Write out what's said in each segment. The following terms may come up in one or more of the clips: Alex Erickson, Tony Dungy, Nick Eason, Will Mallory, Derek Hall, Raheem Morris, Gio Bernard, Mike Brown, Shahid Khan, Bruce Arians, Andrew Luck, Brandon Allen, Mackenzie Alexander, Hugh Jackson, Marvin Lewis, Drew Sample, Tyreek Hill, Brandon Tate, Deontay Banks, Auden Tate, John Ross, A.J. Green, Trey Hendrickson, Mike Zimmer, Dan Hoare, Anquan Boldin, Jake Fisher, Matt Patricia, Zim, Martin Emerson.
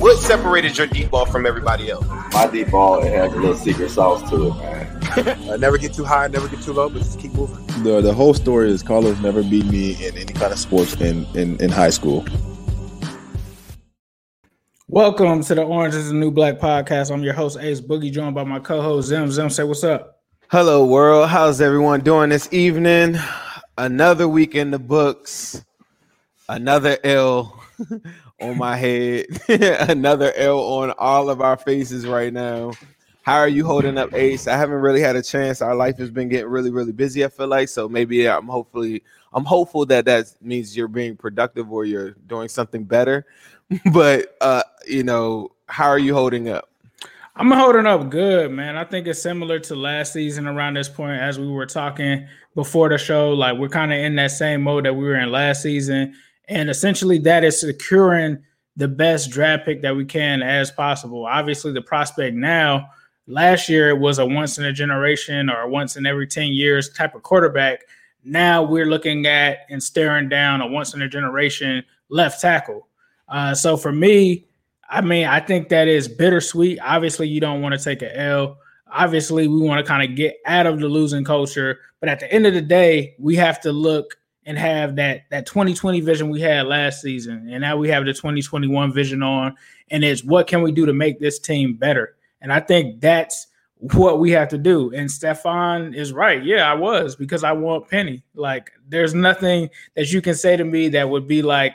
What separated your deep ball from everybody else? My deep ball, it has a little secret sauce to it, man. I never get too high, never get too low, but just keep moving. The whole story is Carlos never beat me in any kind of sports in high school. Welcome to the Orange is the New Black podcast. I'm your host, Ace Boogie, joined by my co-host, Zim. Zim, say what's up. Hello, world. How's everyone doing this evening? Another week in the books. Another L on my head, another L on all of our faces right now. How are you holding up, Ace? I haven't really had a chance. Our life has been getting really, really busy, I feel like. So maybe I'm hopeful that means you're being productive or you're doing something better. But, how are you holding up? I'm holding up good, man. I think it's similar to last season around this point. As we were talking before the show, like, we're kind of in that same mode that we were in last season. And essentially that is securing the best draft pick that we can as possible. Obviously, the prospect now, last year it was a once in a generation or once in every 10 years type of quarterback. Now we're looking at and staring down a once in a generation left tackle. So for me, I think that is bittersweet. Obviously, you don't want to take an L. Obviously, we want to kind of get out of the losing culture. But at the end of the day, we have to look and have that 2020 vision we had last season. And now we have the 2021 vision on, and it's what can we do to make this team better? And I think that's what we have to do. And Stefan is right. Yeah, because I want Penny. Like, there's nothing that you can say to me that would be like,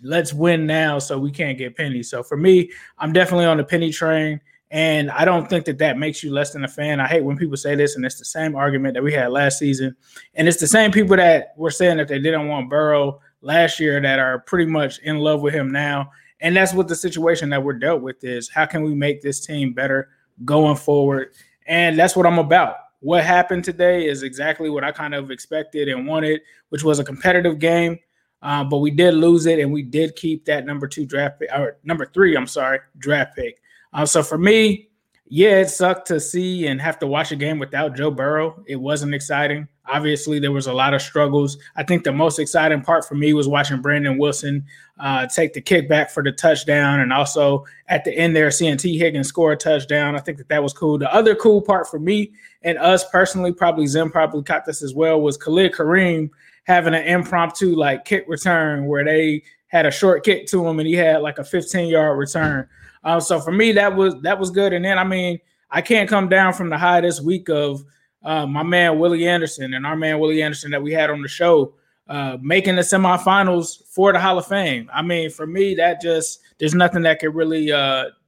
let's win now so we can't get Penny. So for me, I'm definitely on the Penny train. And I don't think that makes you less than a fan. I hate when people say this, and it's the same argument that we had last season. And it's the same people that were saying that they didn't want Burrow last year that are pretty much in love with him now. And that's what the situation that we're dealt with is. How can we make this team better going forward? And that's what I'm about. What happened today is exactly what I kind of expected and wanted, which was a competitive game. But we did lose it, and we did keep that number three draft pick. So for me, yeah, it sucked to see and have to watch a game without Joe Burrow. It wasn't exciting. Obviously, there was a lot of struggles. I think the most exciting part for me was watching Brandon Wilson take the kickback for the touchdown, and also at the end there seeing T. Higgins score a touchdown. I think that was cool. The other cool part for me and us personally, probably Zim probably caught this as well, was Khalid Kareem having an impromptu kick return where they had a short kick to him and he had a 15-yard return. So for me, that was good. And then, I can't come down from the high this week of my man Willie Anderson and our man Willie Anderson that we had on the show making the semifinals for the Hall of Fame. For me, there's nothing that could really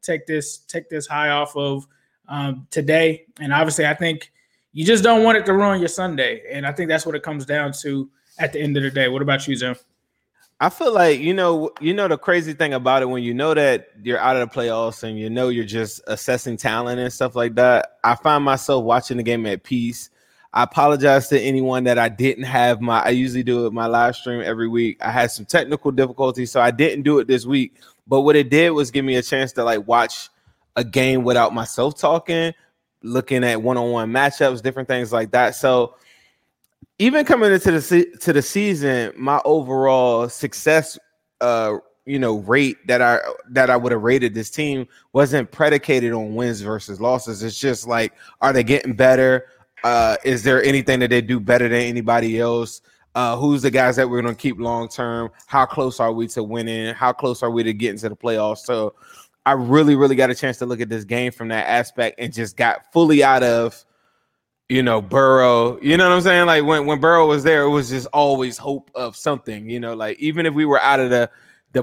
take this high off of today. And obviously, I think you just don't want it to ruin your Sunday. And I think that's what it comes down to at the end of the day. What about you, Zim? I feel like, the crazy thing about it, when you know that you're out of the playoffs and you're just assessing talent and stuff like that, I find myself watching the game at peace. I apologize to anyone that I didn't have I usually do it my live stream every week. I had some technical difficulties, so I didn't do it this week. But what it did was give me a chance to watch a game without myself talking, looking at one-on-one matchups, different things like that. So even coming into the season, my overall success, rate that I would have rated this team wasn't predicated on wins versus losses. It's just are they getting better? Is there anything that they do better than anybody else? Who's the guys that we're going to keep long term? How close are we to winning? How close are we to getting to the playoffs? So I really, really got a chance to look at this game from that aspect and just got fully out of, you know, Burrow. You know what I'm saying? Like when Burrow was there, it was just always hope of something, you know, like even if we were out of the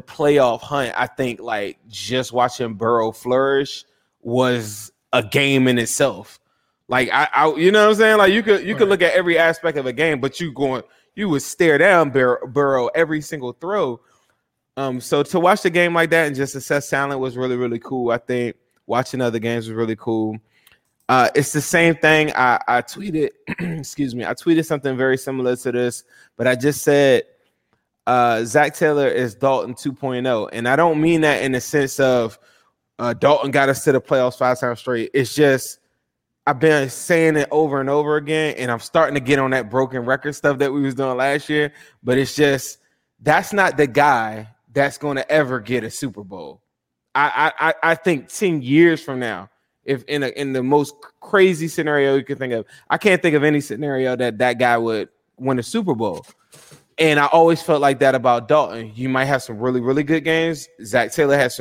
playoff hunt, I think like just watching Burrow flourish was a game in itself. Like I you know what I'm saying? Like you could look at every aspect of a game, but you would stare down Burrow every single throw. So to watch the game like that and just assess talent was really, really cool. I think watching other games was really cool. It's the same thing. I tweeted, excuse me, I tweeted something very similar to this, but I just said Zach Taylor is Dalton 2.0. And I don't mean that in the sense of Dalton got us to the playoffs 5 times straight. It's just I've been saying it over and over again, and I'm starting to get on that broken record stuff that we was doing last year, but it's just that's not the guy that's going to ever get a Super Bowl. I think 10 years from now, if in the most crazy scenario you could think of, I can't think of any scenario that guy would win a Super Bowl. And I always felt like that about Dalton. You might have some really, really good games. Zach Taylor had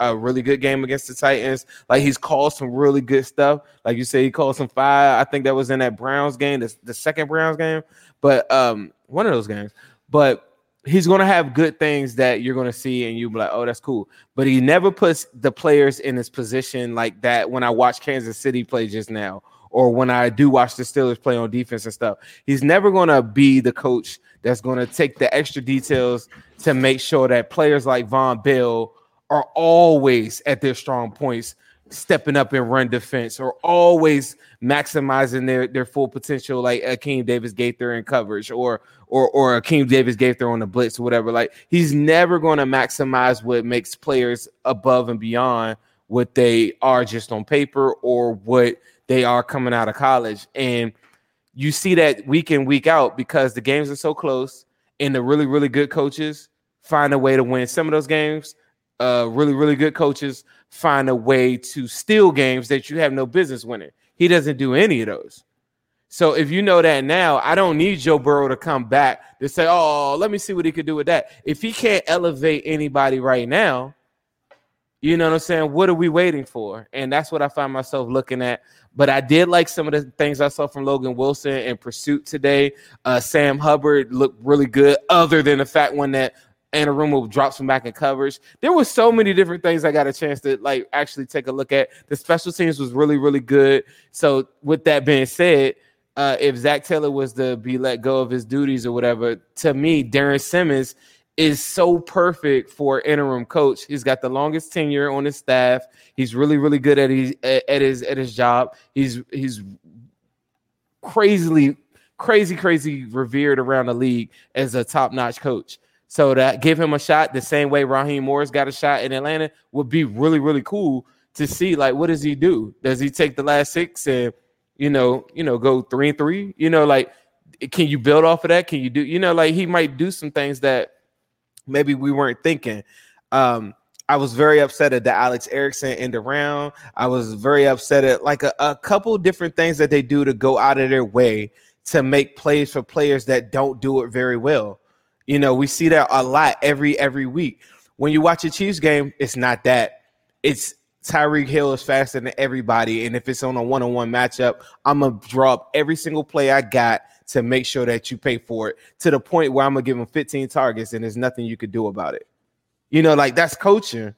a really good game against the Titans. Like, he's called some really good stuff. Like you said, he called some fire. I think that was in that Browns game, the second Browns game. But one of those games. But he's going to have good things that you're going to see and you'll be like, oh, that's cool. But he never puts the players in his position like that when I watch Kansas City play just now or when I do watch the Steelers play on defense and stuff. He's never going to be the coach that's going to take the extra details to make sure that players like Von Bell are always at their strong points, stepping up in run defense or always maximizing their full potential, like Akeem Davis-Gaither in coverage or Akeem Davis-Gaither on the blitz or whatever. Like, he's never going to maximize what makes players above and beyond what they are just on paper or what they are coming out of college. And you see that week in, week out because the games are so close and the really, really good coaches find a way to win some of those games. Really, really good coaches find a way to steal games that you have no business winning. He doesn't do any of those. So if you know that now, I don't need Joe Burrow to come back to say, oh, let me see what he could do with that. If he can't elevate anybody right now, you know what I'm saying? What are we waiting for? And that's what I find myself looking at. But I did like some of the things I saw from Logan Wilson in pursuit today. Sam Hubbard looked really good, other than the fact one that Anarumo drops him back in coverage. There were so many different things I got a chance to like actually take a look at. The special teams was really, really good. So with that being said, if Zach Taylor was to be let go of his duties or whatever, to me, Darren Simmons is so perfect for interim coach. He's got the longest tenure on his staff. He's really, really good at his job. He's crazy revered around the league as a top-notch coach. So to give him a shot the same way Raheem Morris got a shot in Atlanta would be really, really cool to see. Like, what does he do? Does he take the last 6 and, you know, go 3-3? You know, like, can you build off of that? Can you do, you know, like, he might do some things that maybe we weren't thinking. I was very upset at the Alex Erickson end around. I was very upset at like a couple different things that they do to go out of their way to make plays for players that don't do it very well. You know, we see that a lot every week. When you watch a Chiefs game, it's not that. It's Tyreek Hill is faster than everybody, and if it's on a one-on-one matchup, I'm going to draw up every single play I got to make sure that you pay for it to the point where I'm going to give him 15 targets and there's nothing you could do about it. You know, like, that's coaching,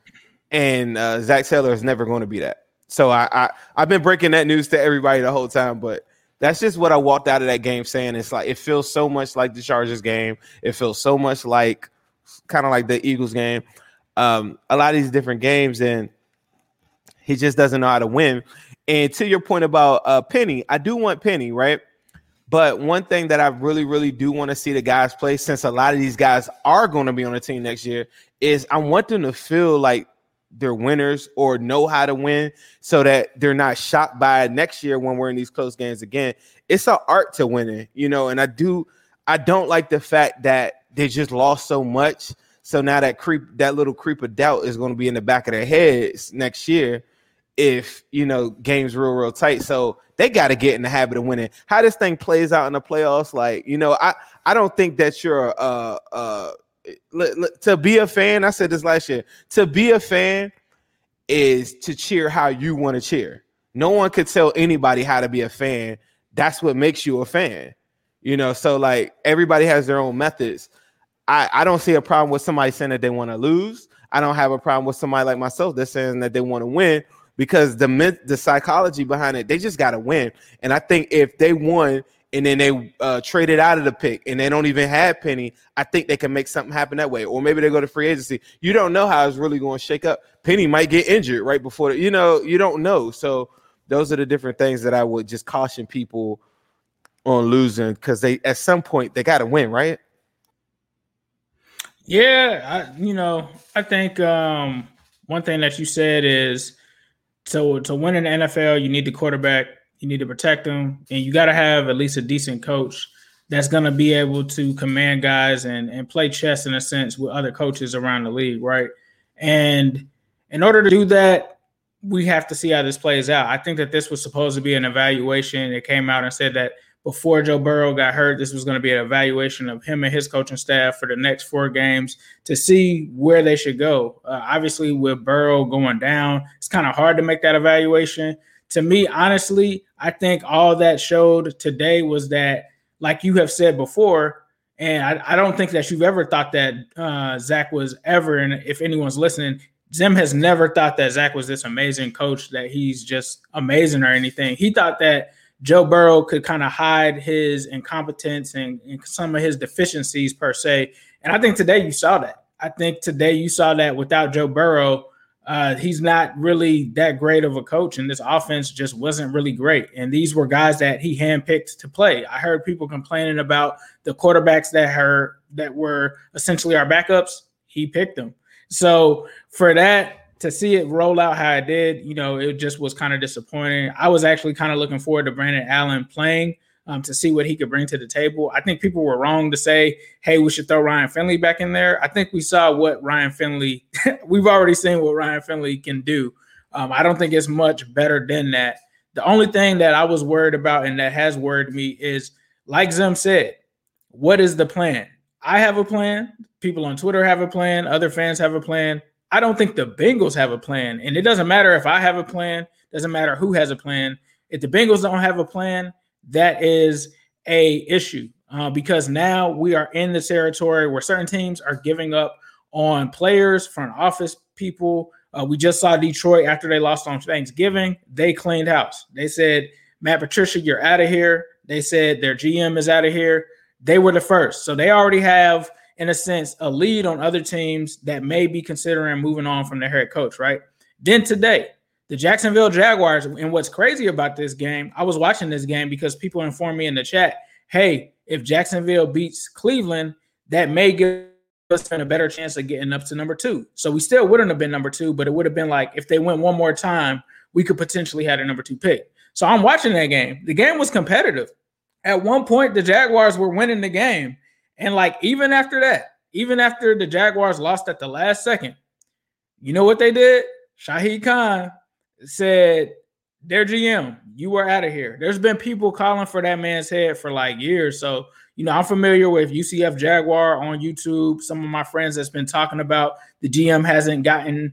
and Zach Taylor is never going to be that. So I've been breaking that news to everybody the whole time, but that's just what I walked out of that game saying. It's like, it feels so much like the Chargers game. It feels so much like kind of like the Eagles game. A lot of these different games, and he just doesn't know how to win. And to your point about Penny, I do want Penny, right? But one thing that I really, really do want to see the guys play, since a lot of these guys are going to be on the team next year, is I want them to feel like they're winners or know how to win so that they're not shocked by it next year when we're in these close games again. It's an art to winning, you know, and I don't like the fact that they just lost so much. So now that little creep of doubt is going to be in the back of their heads next year. if, you know, games real, real tight. So they got to get in the habit of winning. How this thing plays out in the playoffs, like, you know, I don't think that you're to be a fan. I said this last year. To be a fan is to cheer how you want to cheer. No one could tell anybody how to be a fan. That's what makes you a fan. You know, so like everybody has their own methods. I don't see a problem with somebody saying that they want to lose. I don't have a problem with somebody like myself that's saying that they want to win, because the psychology behind it, they just got to win. And I think if they won and then they traded out of the pick and they don't even have Penny, I think they can make something happen that way. Or maybe they go to free agency. You don't know how it's really going to shake up. Penny might get injured right before, you know, you don't know. So those are the different things that I would just caution people on losing, because they, at some point, they got to win, right? Yeah, I think one thing that you said is to win in the NFL, you need the quarterback, you need to protect them, and you got to have at least a decent coach that's going to be able to command guys and play chess in a sense with other coaches around the league, right? And in order to do that, we have to see how this plays out. I think that this was supposed to be an evaluation. It came out and said that before Joe Burrow got hurt, this was going to be an evaluation of him and his coaching staff for the next four games to see where they should go. Obviously, with Burrow going down, it's kind of hard to make that evaluation. To me, honestly, I think all that showed today was that, like you have said before, and I don't think that you've ever thought that Zach was ever, and if anyone's listening, Zim has never thought that Zach was this amazing coach, that he's just amazing or anything. He thought that Joe Burrow could kind of hide his incompetence and some of his deficiencies per se. And I think today you saw that. I think today you saw that without Joe Burrow, he's not really that great of a coach, and this offense just wasn't really great. And these were guys that he handpicked to play. I heard people complaining about the quarterbacks that were essentially our backups. He picked them. So for that, to see it roll out how it did, you know, it just was kind of disappointing. I was actually kind of looking forward to Brandon Allen playing to see what he could bring to the table. I think people were wrong to say, hey, we should throw Ryan Finley back in there. I think we saw what Ryan Finley – we've already seen what Ryan Finley can do. I don't think it's much better than that. The only thing that I was worried about and that has worried me is, like Zim said, what is the plan? I have a plan. People on Twitter have a plan. Other fans have a plan. I don't think the Bengals have a plan, and it doesn't matter if I have a plan, doesn't matter who has a plan. If the Bengals don't have a plan, that is a issue because now we are in the territory where certain teams are giving up on players, front office people. We just saw Detroit after they lost on Thanksgiving. They cleaned house. They said, Matt Patricia, you're out of here. They said their GM is out of here. They were the first. So they already have, in a sense, a lead on other teams that may be considering moving on from their head coach, right? Then today, the Jacksonville Jaguars, and what's crazy about this game, I was watching this game because people informed me in the chat, hey, if Jacksonville beats Cleveland, that may give us a better chance of getting up to number 2. So we still wouldn't have been number 2, but it would have been like if they went one more time, we could potentially have a number 2 pick. So I'm watching that game. The game was competitive. At one point, the Jaguars were winning the game. And, like, even after that, even after the Jaguars lost at the last second, you know what they did? Shahid Khan said, their GM, you are out of here. There's been people calling for that man's head for, like, years. So, you know, I'm familiar with UCF Jaguar on YouTube. Some of my friends that's been talking about the GM hasn't gotten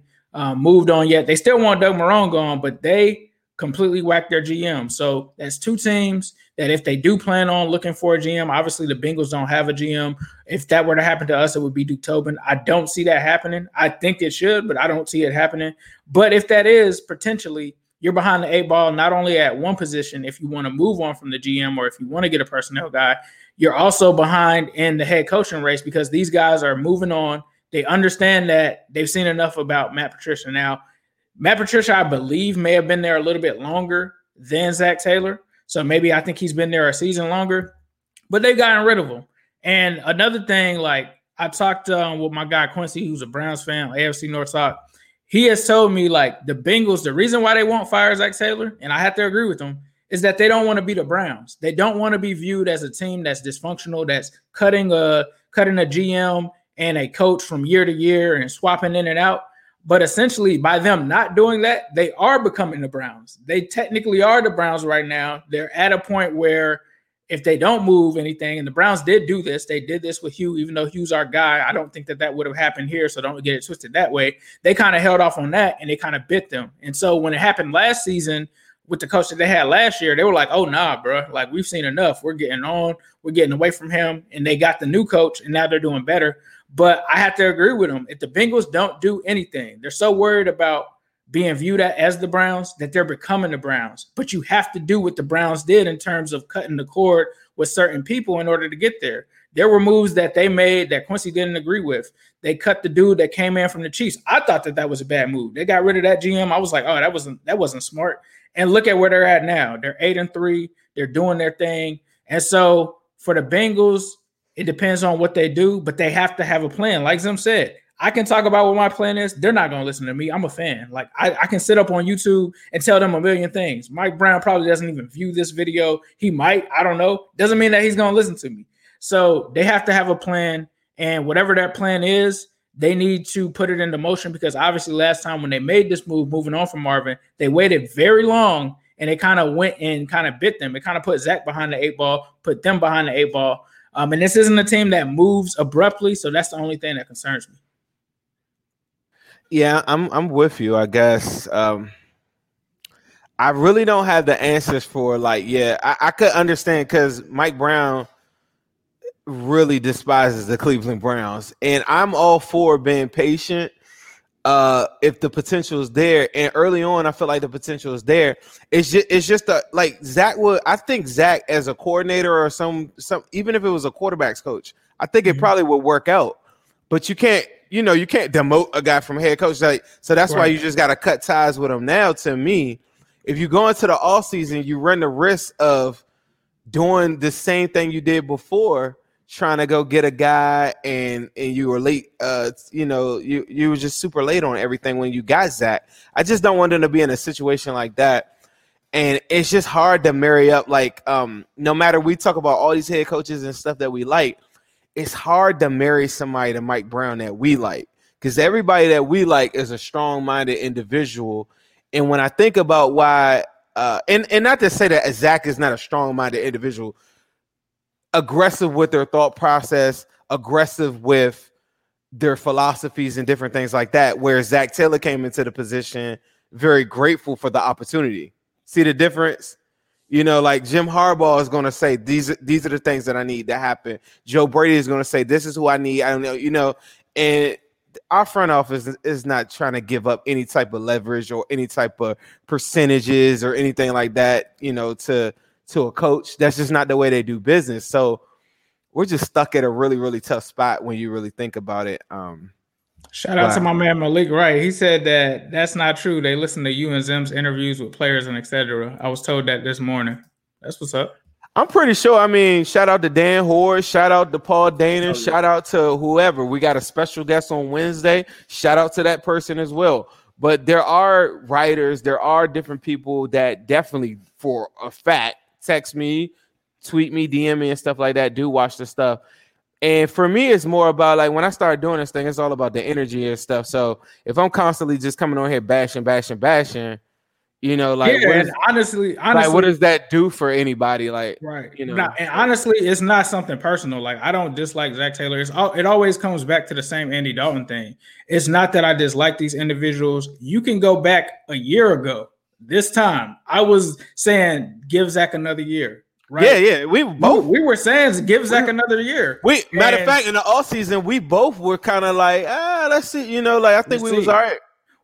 moved on yet. They still want Doug Marrone gone, but they completely whacked their GM. So that's two teams that if they do plan on looking for a GM, obviously the Bengals don't have a GM. If that were to happen to us, it would be Duke Tobin. I don't see that happening. I think it should, but I don't see it happening. But if that is, potentially, you're behind the eight ball, not only at one position, if you want to move on from the GM or if you want to get a personnel guy, you're also behind in the head coaching race because these guys are moving on. They understand that they've seen enough about Matt Patricia now. Matt Patricia, I believe, may have been there a little bit longer than Zach Taylor. So maybe I think he's been there a season longer, but they've gotten rid of him. And another thing, like I talked with my guy Quincy, who's a Browns fan, AFC North Talk. He has told me like the Bengals, the reason why they won't fire Zach Taylor, and I have to agree with him, is that they don't want to be the Browns. They don't want to be viewed as a team that's dysfunctional, that's cutting a GM and a coach from year to year and swapping in and out. But essentially, by them not doing that, they are becoming the Browns. They technically are the Browns right now. They're at a point where if they don't move anything, and the Browns did do this, they did this with Hugh, even though Hugh's our guy. I don't think that that would have happened here, so don't get it twisted that way. They kind of held off on that, and they kind of bit them. And so when it happened last season with the coach that they had last year, they were like, oh, nah, bro. Like, we've seen enough. We're getting on. We're getting away from him. And they got the new coach, and now they're doing better. But I have to agree with them. If the Bengals don't do anything, they're so worried about being viewed as the Browns that they're becoming the Browns. But you have to do what the Browns did in terms of cutting the cord with certain people in order to get there. There were moves that they made that Quincy didn't agree with. They cut the dude that came in from the Chiefs. I thought that that was a bad move. They got rid of that GM. I was like, oh, that wasn't smart. And look at where they're at now. They're 8-3. They're doing their thing. And so for the Bengals, it depends on what they do, but they have to have a plan. Like Zim said, I can talk about what my plan is. They're not going to listen to me. I'm a fan. Like I can sit up on YouTube and tell them a million things. Mike Brown probably doesn't even view this video. He might. I don't know. Doesn't mean that he's going to listen to me. So they have to have a plan, and whatever that plan is, they need to put it into motion, because obviously last time when they made this move, moving on from Marvin, they waited very long, and it kind of went and kind of bit them. It kind of put Zach behind the eight ball, put them behind the eight ball. And this isn't a team that moves abruptly, so that's the only thing that concerns me. Yeah, I'm with you, I guess. I really don't have the answers for, like, yeah, I could understand, because Mike Brown really despises the Cleveland Browns, and I'm all for being patient if the potential is there. And early on, I feel like the potential is there. It's just Zach would. I think Zach as a coordinator or some even if it was a quarterback's coach, I think it probably would work out. But you can't demote a guy from head coach. Like, so that's right. Why you just got to cut ties with him now. To me, if you go into the offseason, you run the risk of doing the same thing you did before, trying to go get a guy, and you were late. You were just super late on everything when you got Zach. I just don't want them to be in a situation like that. And it's just hard to marry up. Like, no matter we talk about all these head coaches and stuff that we like, it's hard to marry somebody to Mike Brown that we like, because everybody that we like is a strong-minded individual. And when I think about why, and not to say that Zach is not a strong-minded individual, aggressive with their thought process, aggressive with their philosophies and different things like that, where Zach Taylor came into the position very grateful for the opportunity. See the difference? You know, like Jim Harbaugh is going to say, these are the things that I need to happen. Joe Brady is going to say, this is who I need. I don't know, you know, and our front office is not trying to give up any type of leverage or any type of percentages or anything like that, you know, to a coach. That's just not the way they do business. So we're just stuck at a really, really tough spot when you really think about it. Shout out to my man Malik Wright. He said that that's not true. They listen to you and Zim's interviews with players and etc. I was told that this morning. That's what's up. I'm pretty sure. I mean, shout out to Dan Hoare. Shout out to Paul Dana. Shout out to whoever. We got a special guest on Wednesday. Shout out to that person as well. But there are writers. There are different people that definitely, for a fact, text me, tweet me, DM me, and stuff like that. Do watch the stuff. And for me, it's more about, like, when I start doing this thing, it's all about the energy and stuff. So if I'm constantly just coming on here bashing, you know, like, yeah, honestly, like, what does that do for anybody? Like, right. You know, and honestly, it's not something personal. Like, I don't dislike Zach Taylor. It always comes back to the same Andy Dalton thing. It's not that I dislike these individuals. You can go back a year ago. This time I was saying give Zach another year, right? Yeah. We were saying give Zach another year. Matter of fact, in the offseason, we both were kind of like, let's see, you know, like I think we was all right.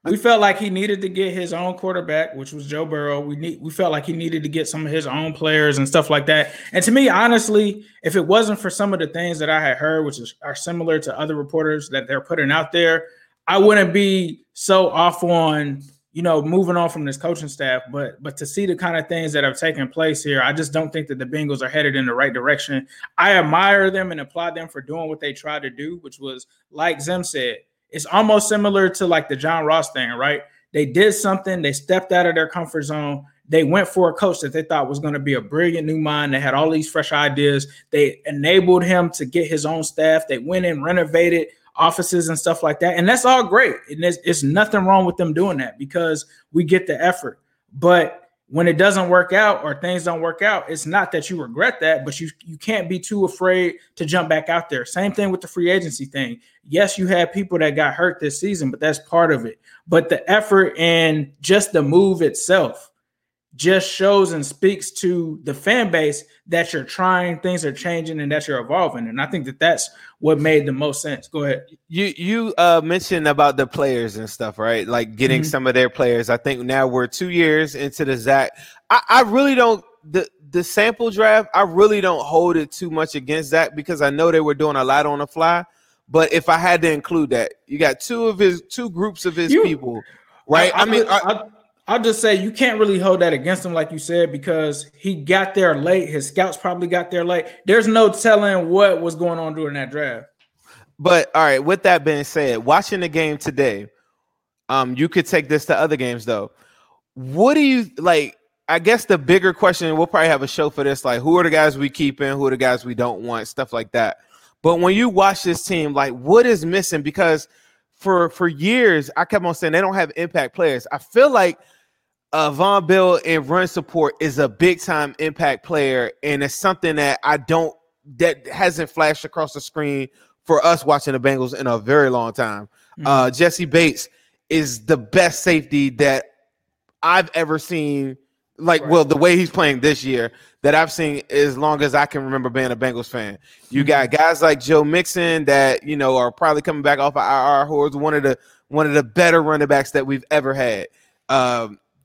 We felt like he needed to get his own quarterback, which was Joe Burrow. We felt like he needed to get some of his own players and stuff like that. And to me, honestly, if it wasn't for some of the things that I had heard, which are similar to other reporters that they're putting out there, I wouldn't be so off on, you know, moving on from this coaching staff, but to see the kind of things that have taken place here, I just don't think that the Bengals are headed in the right direction. I admire them and applaud them for doing what they tried to do, which was, like Zim said, it's almost similar to like the John Ross thing, right? They did something. They stepped out of their comfort zone. They went for a coach that they thought was going to be a brilliant new mind. They had all these fresh ideas. They enabled him to get his own staff. They went and renovated offices and stuff like that. And that's all great. And it's nothing wrong with them doing that because we get the effort. But when it doesn't work out or things don't work out, it's not that you regret that, but you can't be too afraid to jump back out there. Same thing with the free agency thing. Yes, you had people that got hurt this season, but that's part of it. But the effort and just the move itself just shows and speaks to the fan base that you're trying, things are changing, and that you're evolving. And I think that that's what made the most sense. Go ahead. You mentioned about the players and stuff, right? Like getting some of their players. I think now we're 2 years into the Zach. I really don't the sample draft. I really don't hold it too much against Zach because I know they were doing a lot on the fly. But if I had to include that, you got two groups of his people, right? I'll just say you can't really hold that against him, like you said, because he got there late. His scouts probably got there late. There's no telling what was going on during that draft. But, all right, with that being said, watching the game today, you could take this to other games, though. What do you – like, I guess the bigger question, and we'll probably have a show for this, like who are the guys we keep in, who are the guys we don't want, stuff like that. But when you watch this team, like what is missing? Because for years, I kept on saying they don't have impact players. I feel like – Von Bell and run support is a big-time impact player, and it's something that that hasn't flashed across the screen for us watching the Bengals in a very long time. Jesse Bates is the best safety that I've ever seen. Like, right. Well, the way he's playing this year that I've seen as long as I can remember being a Bengals fan. You got guys like Joe Mixon that you know are probably coming back off of IR, who is one of the better running backs that we've ever had.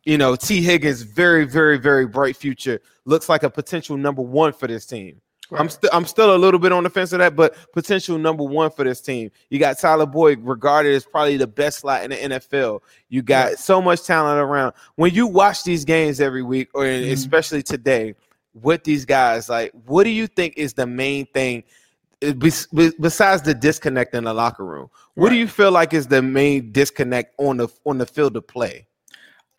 You know, T. Higgins, very, very, very bright future. Looks like a potential number one for this team. Right. I'm still a little bit on the fence of that, but potential number one for this team. You got Tyler Boyd, regarded as probably the best slot in the NFL. You got so much talent around. When you watch these games every week, or especially today, with these guys, like, what do you think is the main thing besides the disconnect in the locker room? What do you feel like is the main disconnect on the field of play?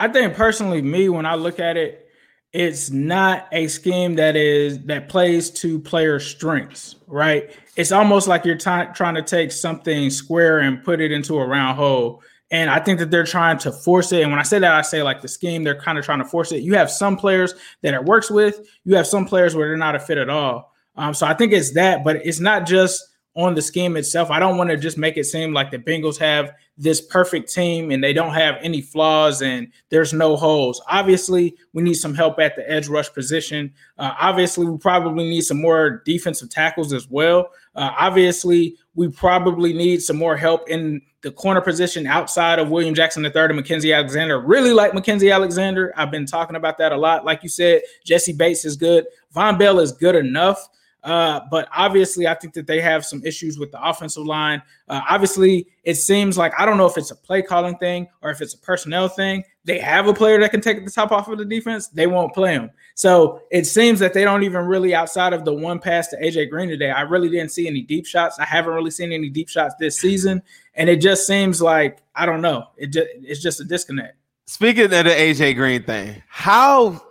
I think personally, me, when I look at it, it's not a scheme that plays to player strengths, right? It's almost like you're trying to take something square and put it into a round hole. And I think that they're trying to force it. And when I say that, I say like the scheme, they're kind of trying to force it. You have some players that it works with. You have some players where they're not a fit at all. So I think it's that, but it's not just on the scheme itself. I don't want to just make it seem like the Bengals have this perfect team and they don't have any flaws and there's no holes. Obviously, we need some help at the edge rush position. Obviously, we probably need some more defensive tackles as well. Obviously, we probably need some more help in the corner position outside of William Jackson III and Mackenzie Alexander. Really like Mackenzie Alexander. I've been talking about that a lot. Like you said, Jesse Bates is good. Von Bell is good enough. But obviously, I think that they have some issues with the offensive line. Obviously, it seems like, I don't know if it's a play calling thing or if it's a personnel thing. They have a player that can take the top off of the defense. They won't play him. So it seems that they don't even really, outside of the one pass to A.J. Green today, I really didn't see any deep shots. I haven't really seen any deep shots this season. And it just seems like, I don't know. It's just a disconnect. Speaking of the A.J. Green thing, how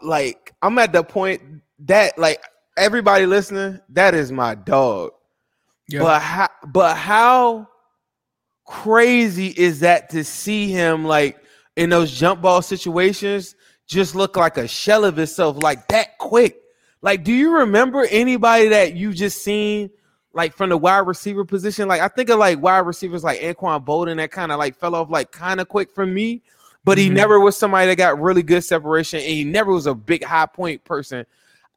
like, I'm at the point that, like, everybody listening, that is my dog. Yeah. But how crazy is that to see him, like, in those jump ball situations just look like a shell of himself, like, that quick? Like, do you remember anybody that you just seen, like, from the wide receiver position? Like, I think of, like, wide receivers like Anquan Bolden that kind of, like, fell off, like, kind of quick for me. But he never was somebody that got really good separation, and he never was a big high-point person.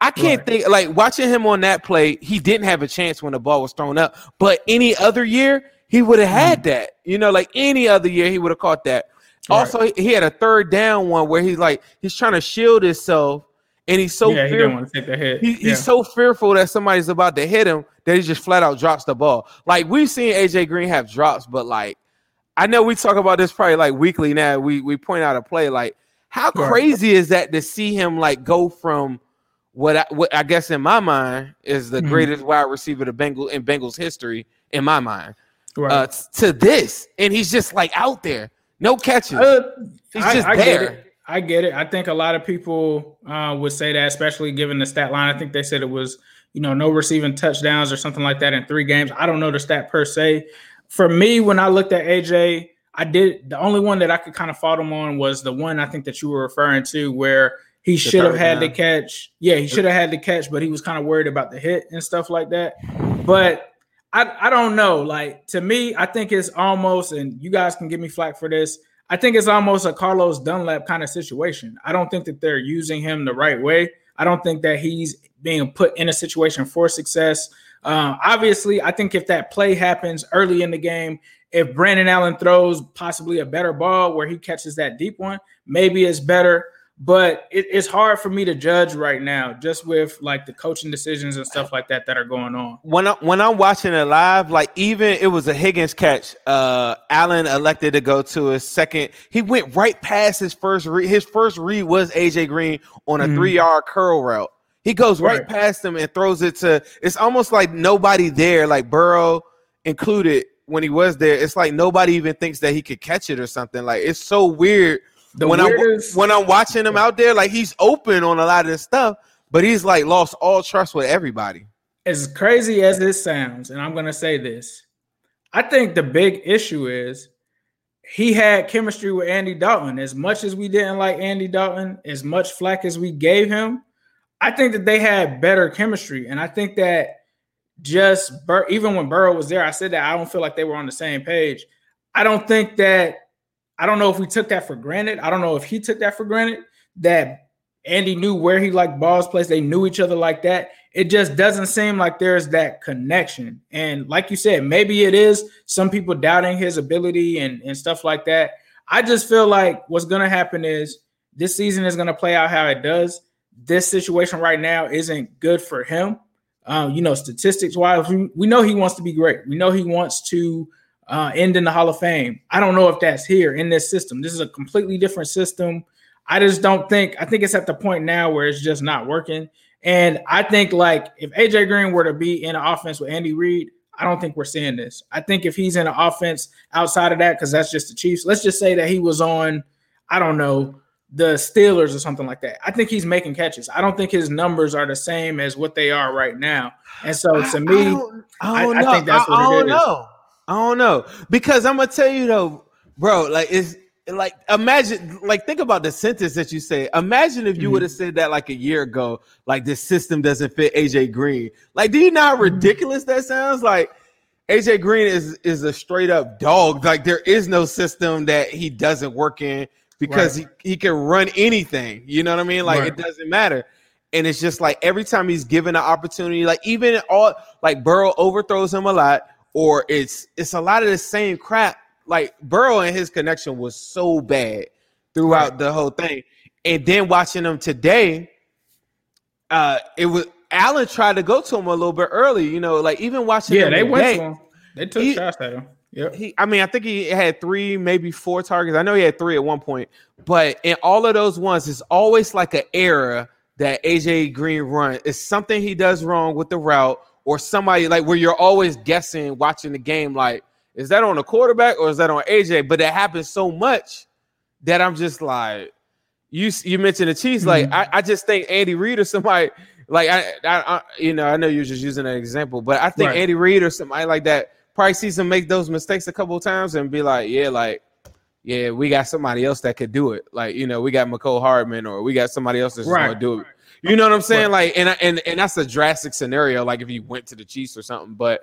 I can't think, like, watching him on that play, he didn't have a chance when the ball was thrown up. But any other year, he would have had that. You know, like, any other year, he would have caught that. Right. Also, he had a third down one where he's trying to shield himself, and he's so fearful. He didn't want to take the hit. He's so fearful that somebody's about to hit him that he just flat out drops the ball. Like, we've seen A.J. Green have drops, but, like, I know we talk about this probably, like, weekly now. We point out a play. Like, how crazy is that to see him, like, go from – what I guess in my mind is the greatest wide receiver in Bengals history, in my mind, to this. And he's just, like, out there. No catches. I get it. I think a lot of people would say that, especially given the stat line. I think they said it was you know, no receiving touchdowns or something like that in 3 games. I don't know the stat per se. For me, when I looked at AJ, the only one that I could kind of fault him on was the one I think that you were referring to where he should have had the catch. Yeah, he should have had the catch, but he was kind of worried about the hit and stuff like that. But I don't know. Like, to me, I think it's almost, and you guys can give me flack for this, I think it's almost a Carlos Dunlap kind of situation. I don't think that they're using him the right way. I don't think that he's being put in a situation for success. Obviously, I think if that play happens early in the game, if Brandon Allen throws possibly a better ball where he catches that deep one, maybe it's better. But it's hard for me to judge right now just with, like, the coaching decisions and stuff like that that are going on. When I'm watching it live, like, even it was a Higgins catch. Allen elected to go to his second. He went right past his first read. His first read was A.J. Green on a 3-yard curl route. He goes right past him and throws it to – it's almost like nobody there, like Burrow included when he was there. It's like nobody even thinks that he could catch it or something. Like, it's so weird. When I'm watching him out there, like, he's open on a lot of this stuff, but he's, like, lost all trust with everybody. As crazy as this sounds, and I'm going to say this, I think the big issue is he had chemistry with Andy Dalton. As much as we didn't like Andy Dalton, as much flack as we gave him, I think that they had better chemistry. And I think that even when Burrow was there, I said that I don't feel like they were on the same page. I don't know if we took that for granted. I don't know if he took that for granted, that Andy knew where he liked balls placed. They knew each other like that. It just doesn't seem like there's that connection. And like you said, maybe it is some people doubting his ability and stuff like that. I just feel like what's going to happen is this season is going to play out how it does. This situation right now isn't good for him. Statistics-wise, we know he wants to be great. We know he wants to end in the Hall of Fame. I don't know if that's here in this system. This is a completely different system. I think it's at the point now where it's just not working. And I think, like, if AJ Green were to be in an offense with Andy Reid, I don't think we're seeing this. I think if he's in an offense outside of that, because that's just the Chiefs, let's just say that he was on, I don't know, the Steelers or something like that. I think he's making catches. I don't think his numbers are the same as what they are right now. And so to me, I think that's what it is. I don't know, because I'm gonna tell you though, bro. Like, it's like, imagine, like, think about the sentence that you say. Imagine if you would have said that, like, a year ago, like, this system doesn't fit AJ Green. Like, do you know how ridiculous that sounds? Like, AJ Green is a straight up dog. Like, there is no system that he doesn't work in, because he can run anything. You know what I mean? Like, it doesn't matter. And it's just like every time he's given an opportunity, like, even all, like, Burrow overthrows him a lot. Or it's a lot of the same crap. Like, Burrow and his connection was so bad throughout the whole thing. And then watching him today, it was Allen tried to go to him a little bit early. You know, like, even watching him today, went to him. They took shots at him. Yep. I think he had 3, maybe 4 targets. I know he had 3 at one point. But in all of those ones, it's always like an error that A.J. Green run. It's something he does wrong with the route. Or somebody, like, where you're always guessing, watching the game, like, is that on a quarterback or is that on AJ? But it happens so much that I'm just like, you mentioned the Chiefs, like I just think Andy Reid or somebody, like, I know you're just using an example, but I think Andy Reid or somebody like that probably sees him make those mistakes a couple of times and be like, yeah, we got somebody else that could do it, like, you know, we got McCole Hardman or we got somebody else that's going to do it. Right. You know what I'm saying? Like, and that's a drastic scenario, like, if you went to the Chiefs or something. But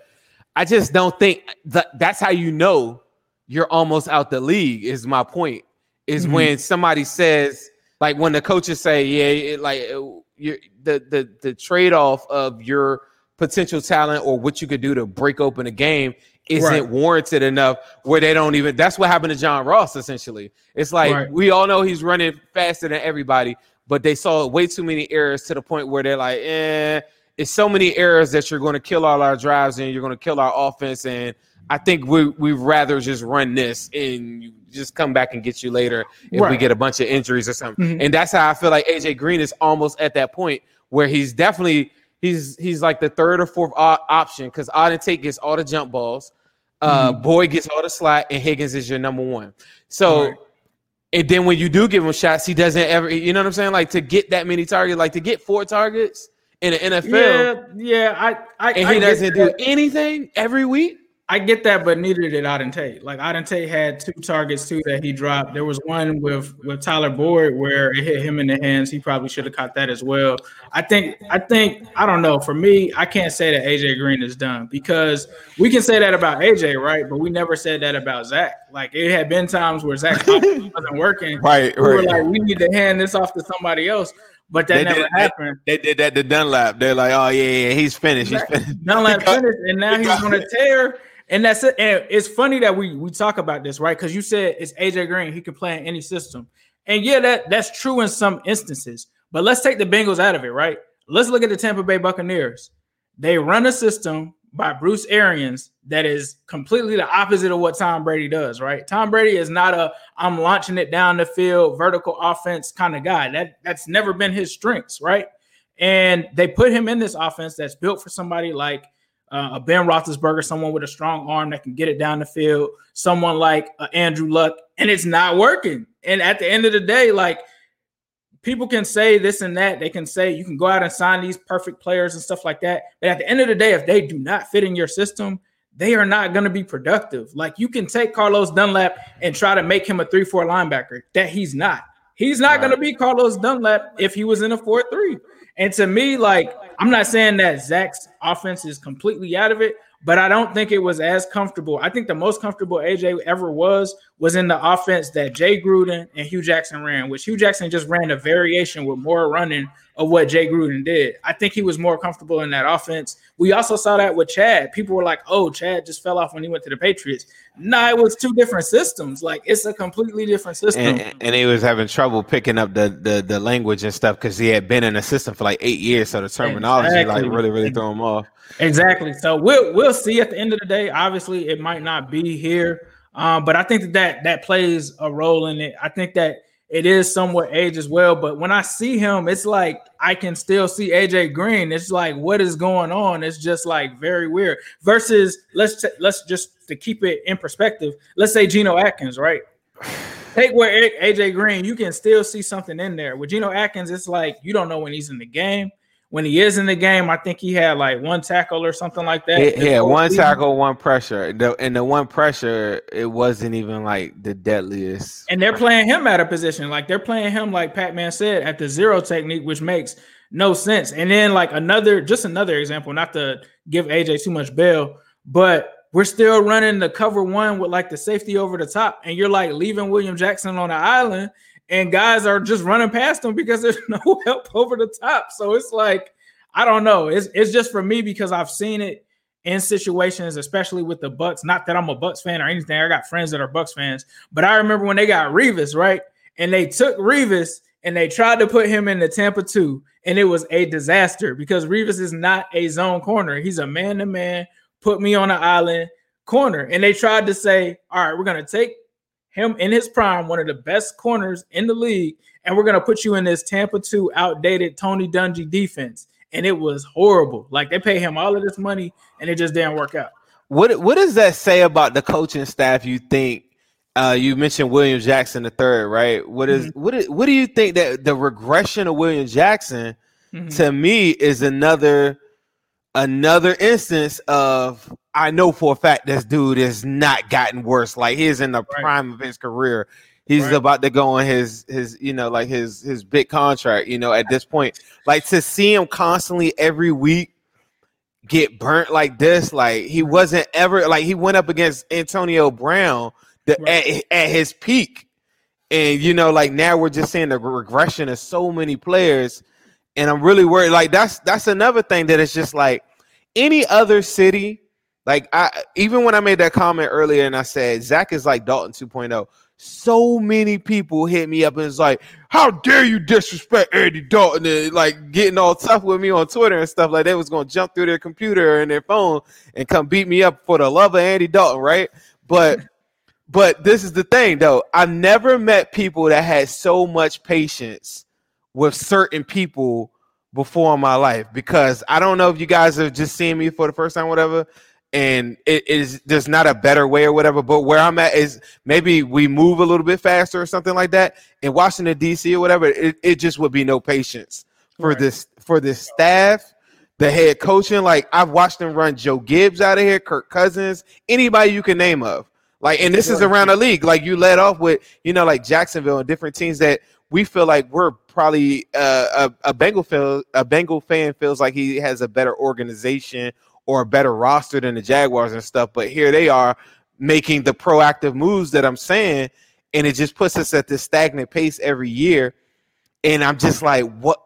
I just don't think that's how you know you're almost out the league, is my point, is when somebody says, like, when the coaches say, the trade-off of your potential talent or what you could do to break open a game isn't warranted enough, where they don't even – that's what happened to John Ross, essentially. It's like we all know he's running faster than everybody, but they saw way too many errors to the point where they're like, it's so many errors that you're going to kill all our drives and you're going to kill our offense. And I think we'd rather just run this and you just come back and get you later if we get a bunch of injuries or something. And that's how I feel like A.J. Green is almost at that point where he's definitely – he's like the third or fourth option, because Auden Tate gets all the jump balls, Boyd gets all the slot, and Higgins is your number one. So – and then when you do give him shots, he doesn't ever, you know what I'm saying? Like, to get that many targets, like, to get 4 targets in the NFL. Yeah, he doesn't do anything every week. I get that, but neither did Auden Tate. Like, Auden Tate had two targets, too, that he dropped. There was one with Tyler Boyd where it hit him in the hands. He probably should have caught that as well. I don't know. For me, I can't say that A.J. Green is done because we can say that about A.J., right? But we never said that about Zach. Like, it had been times where Zach wasn't working. Right. We were like, we need to hand this off to somsomebody else. But that never happened. They did that to Dunlap. They're like, oh, yeah, he's finished. Dunlap finished, and now he's going to tear. And that's it. And it's funny that we talk about this, right? Because you said it's A.J. Green. He can play in any system. And, yeah, that's true in some instances. But let's take the Bengals out of it, right? Let's look at the Tampa Bay Buccaneers. They run a system by Bruce Arians that is completely the opposite of what Tom Brady does, right? Tom Brady is not I'm launching it down the field, vertical offense kind of guy. That's never been his strengths, right? And they put him in this offense that's built for somebody like a Ben Roethlisberger, someone with a strong arm that can get it down the field, someone like Andrew Luck, and it's not working. And at the end of the day, like, people can say this and that. They can say you can go out and sign these perfect players and stuff like that. But at the end of the day, if they do not fit in your system, they are not going to be productive. Like, you can take Carlos Dunlap and try to make him a 3-4 linebacker. That he's not. He's not going to be Carlos Dunlap if he was in a 4-3. And to me, like, I'm not saying that Zach's offense is completely out of it, but I don't think it was as comfortable. I think the most comfortable AJ ever was in the offense that Jay Gruden and Hugh Jackson ran, which Hugh Jackson just ran a variation with more running of what Jay Gruden did. I think he was more comfortable in that offense. We also saw that with Chad. People were like, oh, Chad just fell off when he went to the Patriots. Nah, it was two different systems. Like, it's a completely different system. And he was having trouble picking up the language and stuff because he had been in the system for like 8 years. So the terminology really threw him off. Exactly. So we'll see at the end of the day. Obviously, it might not be here, but I think that plays a role in it. I think that it is somewhat age as well. But when I see him, it's like I can still see A.J. Green. It's like, what is going on? It's just like very weird. Versus, let's just to keep it in perspective. Let's say Geno Atkins, right? Take where A.J. Green, you can still see something in there. With Geno Atkins, it's like you don't know when he's in the game. When he is in the game, I think he had like one tackle or something like that. Yeah, one tackle, one pressure. And the one pressure, it wasn't even like the deadliest. And they're playing him out of position. Like, they're playing him, like Pac-Man said, at the zero technique, which makes no sense. And then like another example, not to give AJ too much bail, but we're still running the cover one with like the safety over the top. And you're like leaving William Jackson on the island. And guys are just running past them because there's no help over the top. So it's like, I don't know. It's just for me because I've seen it in situations, especially with the Bucs. Not that I'm a Bucs fan or anything. I got friends that are Bucs fans. But I remember when they got Revis, right? And they took Revis and they tried to put him in the Tampa 2. And it was a disaster because Revis is not a zone corner. He's a man-to-man, put me on an island corner. And they tried to say, all right, we're going to take him in his prime, one of the best corners in the league, and we're gonna put you in this Tampa 2 outdated Tony Dungy defense, and it was horrible. Like, they paid him all of this money, and it just didn't work out. What does that say about the coaching staff? You think you mentioned William Jackson III, right? What do you think that the regression of William Jackson to me is another instance of? I know for a fact this dude has not gotten worse. Like, he's in the prime of his career. He's about to go on his his big contract, at this point. Like, to see him constantly every week get burnt like this, like, he wasn't ever – like, he went up against Antonio Brown at his peak. And, now we're just seeing the regression of so many players. And I'm really worried. Like, that's another thing that it's just like any other city – like, even when I made that comment earlier and I said, Zach is like Dalton 2.0, so many people hit me up and it's like, how dare you disrespect Andy Dalton? And, like, getting all tough with me on Twitter and stuff. Like, they was going to jump through their computer and their phone and come beat me up for the love of Andy Dalton, right? But this is the thing, though. I've never met people that had so much patience with certain people before in my life because I don't know if you guys have just seen me for the first time or whatever, and it is just not a better way or whatever. But where I'm at is maybe we move a little bit faster or something like that. In Washington, D.C. or whatever, it just would be no patience for this staff, the head coaching. Like, I've watched them run Joe Gibbs out of here, Kirk Cousins, anybody you can name of. Like, and this is around the league. Like, you led off with, you know, like Jacksonville and different teams that we feel like we're probably a Bengal fan feels like he has a better organization or a better roster than the Jaguars and stuff. But here they are making the proactive moves that I'm saying, and it just puts us at this stagnant pace every year. And I'm just like, what?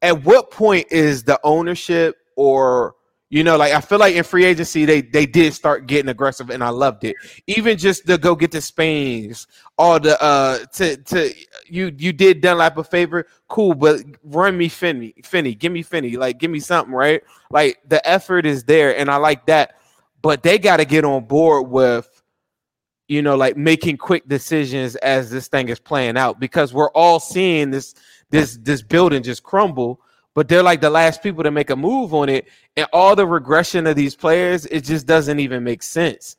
At what point is the ownership or, you know, like I feel like in free agency, they did start getting aggressive, and I loved it. Even just the go get the Spains, all the you did Dunlap a favor, cool, but run me Finney, give me Finney, like give me something, right? Like the effort is there, and I like that, but they got to get on board with, you know, like making quick decisions as this thing is playing out, because we're all seeing this building just crumble. But they're like the last people to make a move on it. And all the regression of these players, it just doesn't even make sense,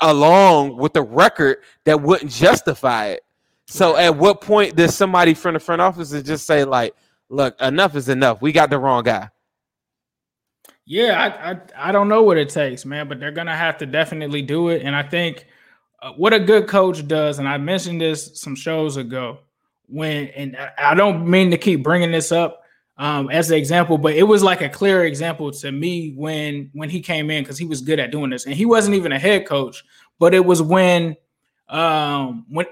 along with the record that wouldn't justify it. So at what point does somebody from the front office just say, like, look, enough is enough. We got the wrong guy. Yeah, I don't know what it takes, man, but they're going to have to definitely do it. And I think what a good coach does, and I mentioned this some shows ago, and I don't mean to keep bringing this up, as an example, but it was like a clear example to me when he came in, because he was good at doing this, and he wasn't even a head coach. But it was when Mike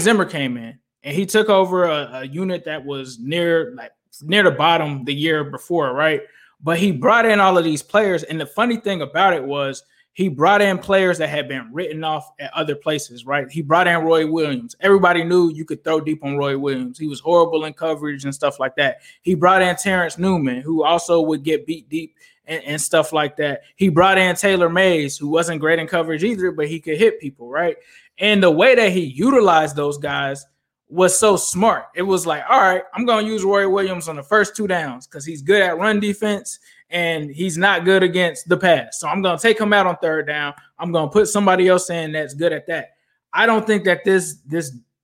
Zimmer came in, and he took over a unit that was near the bottom the year before, right? But he brought in all of these players, and the funny thing about it was he brought in players that had been written off at other places, right? He brought in Roy Williams. Everybody knew you could throw deep on Roy Williams. He was horrible in coverage and stuff like that. He brought in Terrence Newman, who also would get beat deep and stuff like that. He brought in Taylor Mays, who wasn't great in coverage either, but he could hit people, right? And the way that he utilized those guys was so smart. It was like, all right, I'm going to use Roy Williams on the first two downs because he's good at run defense and he's not good against the pass. So I'm going to take him out on third down. I'm going to put somebody else in that's good at that. I don't think that this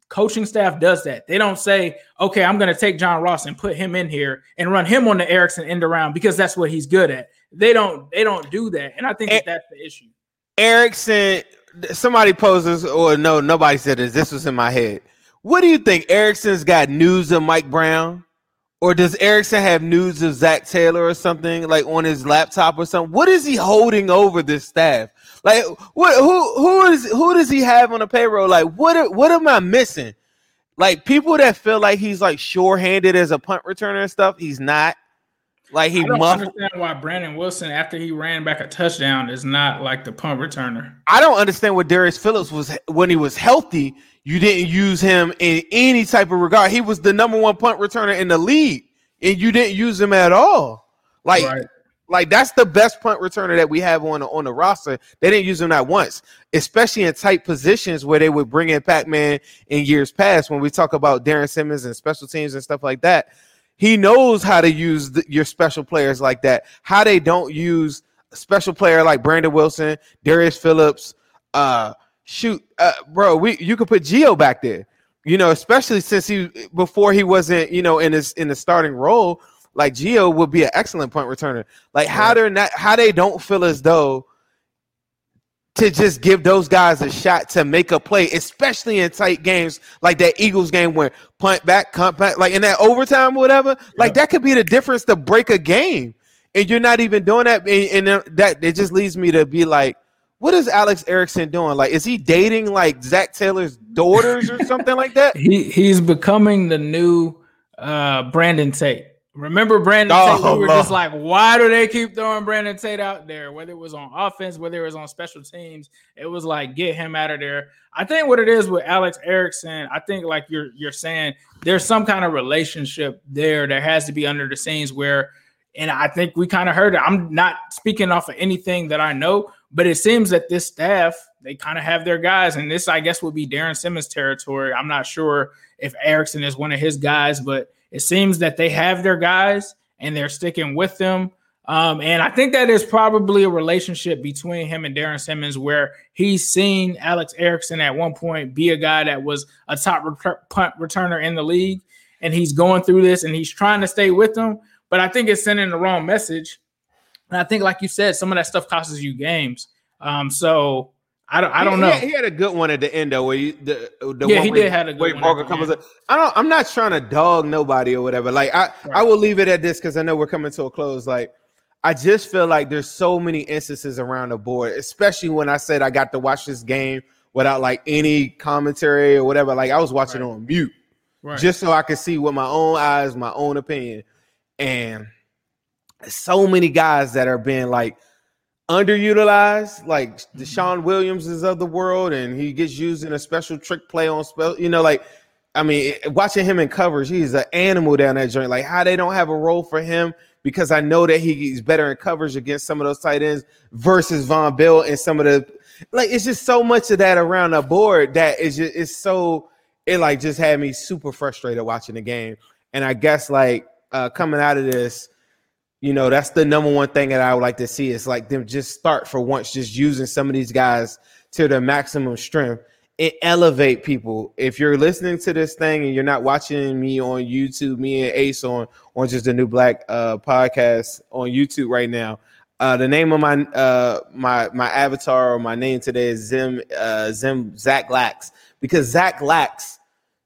coaching staff does that. They don't say, okay, I'm going to take John Ross and put him in here and run him on the Erickson end around because that's what he's good at. They don't do that. And I think that that's the issue. Erickson, somebody poses, or no, nobody said this. This was in my head. What do you think? Erickson's got news of Mike Brown? Or does Erickson have news of Zach Taylor or something, like on his laptop or something? What is he holding over this staff? Like, what? Who does he have on the payroll? Like, what am I missing? Like, people that feel like he's like sure-handed as a punt returner and stuff, he's not. Like, I don't understand why Brandon Wilson, after he ran back a touchdown, is not like the punt returner. I don't understand what Darius Phillips was when he was healthy. You didn't use him in any type of regard. He was the number one punt returner in the league, and you didn't use him at all. Like, Right. Like that's the best punt returner that we have on the roster. They didn't use him not once, especially in tight positions where they would bring in Pac-Man in years past. When we talk about Darren Simmons and special teams and stuff like that, he knows how to use your special players like that. How they don't use a special player like Brandon Wilson, Darius Phillips, bro, you could put Gio back there, you know, especially since before he wasn't, you know, in the starting role. Like, Gio would be an excellent punt returner. Like, how they don't feel as though to just give those guys a shot to make a play, especially in tight games like that Eagles game where punt back, like in that overtime or whatever. Yeah. Like, that could be the difference to break a game, and you're not even doing that. And that it just leads me to be like, what is Alex Erickson doing? Like, is he dating like Zach Taylor's daughters or something like that? He's becoming the new Brandon Tate. Remember Brandon Tate? We were just like, why do they keep throwing Brandon Tate out there? Whether it was on offense, whether it was on special teams, it was like, get him out of there. I think what it is with Alex Erickson, I think like you're saying, there's some kind of relationship there that has to be under the scenes where, and I think we kind of heard it. I'm not speaking off of anything that I know, but it seems that this staff, they kind of have their guys, and this, I guess, would be Darren Simmons territory. I'm not sure if Erickson is one of his guys, but it seems that they have their guys and they're sticking with them. And I think that is probably a relationship between him and Darren Simmons where he's seen Alex Erickson at one point be a guy that was a top punt returner in the league. and he's going through this and he's trying to stay with them. But I think it's sending the wrong message. And I think, like you said, some of that stuff costs you games. So I don't know. He had a good one at the end though, where he did have a good one. I'm not trying to dog nobody or whatever. Like I will leave it at this because I know we're coming to a close. Like I just feel like there's so many instances around the board, especially when I said I got to watch this game without like any commentary or whatever. Like I was watching on mute, just so I could see with my own eyes, my own opinion, and so many guys that are being like underutilized, like Deshaun Williams is of the world, and he gets used in a special trick play on spell. You know, like I mean, watching him in coverage, he's an animal down that joint. Like how they don't have a role for him, because I know that he's better in coverage against some of those tight ends versus Von Bell and some of the like. It's just so much of that around the board that is just it just had me super frustrated watching the game. And I guess like coming out of this, you know, that's the number one thing that I would like to see is like them just start for once, just using some of these guys to their maximum strength and elevate people. If you're listening to this thing and you're not watching me on YouTube, me and Ace on Orange is the New Black podcast on YouTube right now, the name of my my avatar or my name today is Zim Zach Lax, because Zach lacks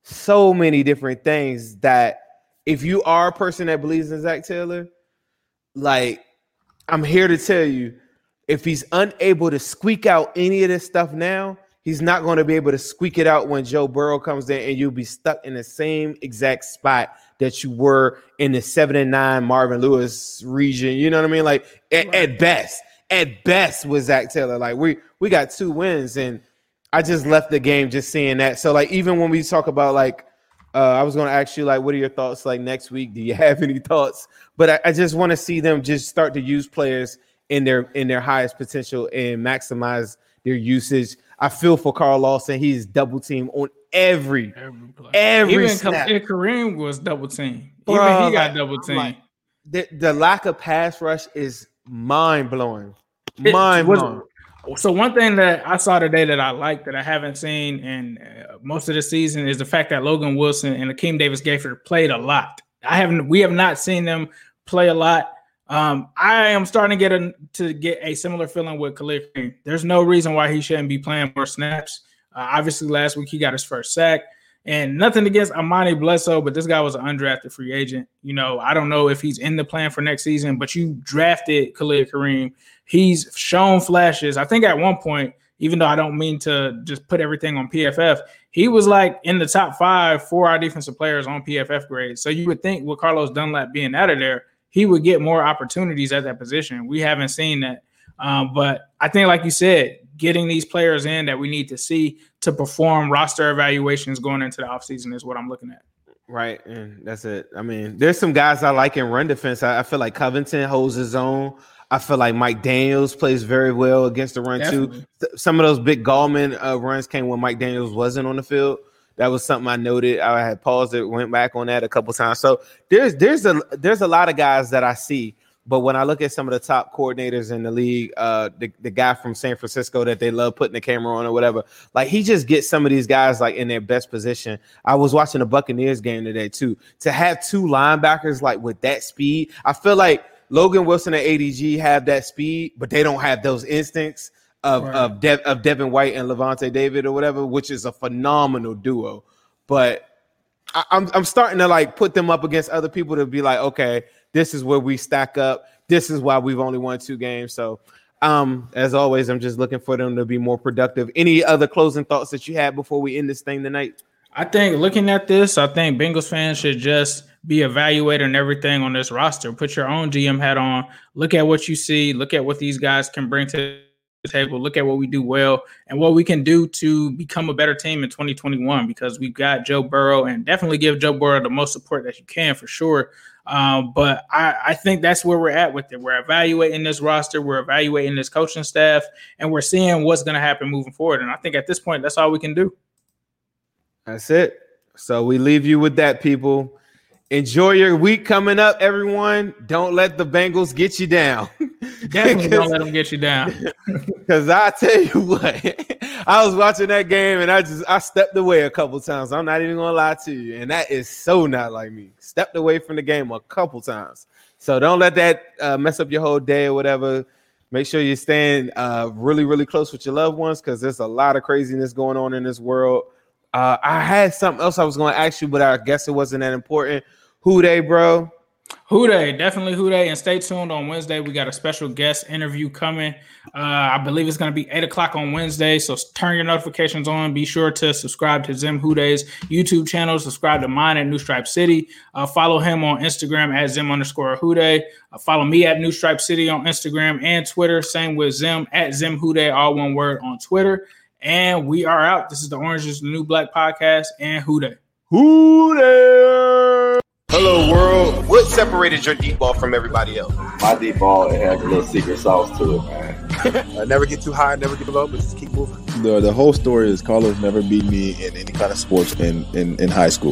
so many different things that if you are a person that believes in Zach Taylor, like, I'm here to tell you, if he's unable to squeak out any of this stuff now, he's not going to be able to squeak it out when Joe Burrow comes in, and you'll be stuck in the same exact spot that you were in the 7-9 Marvin Lewis region. You know what I mean? Like, at best with Zach Taylor. Like, we got 2 wins, and I just left the game just seeing that. So, like, even when we talk about, like, I was going to ask you, like, what are your thoughts, like, next week? Do you have any thoughts? But I just want to see them just start to use players in their highest potential and maximize their usage. I feel for Carl Lawson. He's double-teamed on every snap. Even Khalid Kareem was double-teamed. Even he got double-teamed. Like, the lack of pass rush is mind-blowing. Mind-blowing. So one thing that I saw today that I like that I haven't seen in most of the season is the fact that Logan Wilson and Akeem Davis-Gaither played a lot. We have not seen them play a lot. I am starting to get a similar feeling with Khalid Kareem. There's no reason why he shouldn't be playing more snaps. Obviously, last week he got his first sack, and nothing against Amani Bledsoe, but this guy was an undrafted free agent. You know, I don't know if he's in the plan for next season, but you drafted Khalid Kareem. He's shown flashes. I think at one point, even though I don't mean to just put everything on PFF, he was like in the top 5 for our defensive players on PFF grades. So you would think with Carlos Dunlap being out of there, he would get more opportunities at that position. We haven't seen that. But I think, like you said, getting these players in that we need to see to perform roster evaluations going into the offseason is what I'm looking at. Right, and that's it. I mean, there's some guys I like in run defense. I feel like Covington holds his own. I feel like Mike Daniels plays very well against the run, definitely, too. Some of those big Gallman runs came when Mike Daniels wasn't on the field. That was something I noted. I had paused it, went back on that a couple times. So there's a lot of guys that I see. But when I look at some of the top coordinators in the league, the guy from San Francisco that they love putting the camera on or whatever, like he just gets some of these guys like in their best position. I was watching the Buccaneers game today too. To have 2 linebackers like with that speed, I feel like Logan Wilson and ADG have that speed, but they don't have those instincts of Devin White and Levante David or whatever, which is a phenomenal duo. But I'm starting to like put them up against other people to be like, okay, this is where we stack up. This is why we've only won 2 games. So, as always, I'm just looking for them to be more productive. Any other closing thoughts that you had before we end this thing tonight? I think looking at this, I think Bengals fans should just be evaluating everything on this roster. Put your own GM hat on. Look at what you see. Look at what these guys can bring to the table. Look at what we do well and what we can do to become a better team in 2021, because we've got Joe Burrow, and definitely give Joe Burrow the most support that you can for sure. But I think that's where we're at with it. We're evaluating this roster. We're evaluating this coaching staff, and we're seeing what's going to happen moving forward. And I think at this point, that's all we can do. That's it. So we leave you with that, people. Enjoy your week coming up, everyone. Don't let the Bengals get you down. Definitely don't let them get you down. Because I tell you what, I was watching that game and I stepped away a couple times. I'm not even going to lie to you. And that is so not like me. Stepped away from the game a couple times. So don't let that mess up your whole day or whatever. Make sure you're staying really, really close with your loved ones because there's a lot of craziness going on in this world. I had something else I was going to ask you, but I guess it wasn't that important. Who they, bro? Who they? Definitely who they. And stay tuned on Wednesday. We got a special guest interview coming. I believe it's going to be 8 o'clock on Wednesday. So turn your notifications on. Be sure to subscribe to Zim Who They's YouTube channel. Subscribe to mine at New Stripe City. Follow him on Instagram at Zim_Who They. Follow me at New Stripe City on Instagram and Twitter. Same with Zim at Zim Who They, all one word on Twitter. And we are out. This is the Orange is the New Black podcast and Who They. Who They? Hello, world. What separated your deep ball from everybody else? My deep ball, it has a little secret sauce to it, man. I never get too high, never get low, but just keep moving. The whole story is Carlos never beat me in any kind of sports in high school.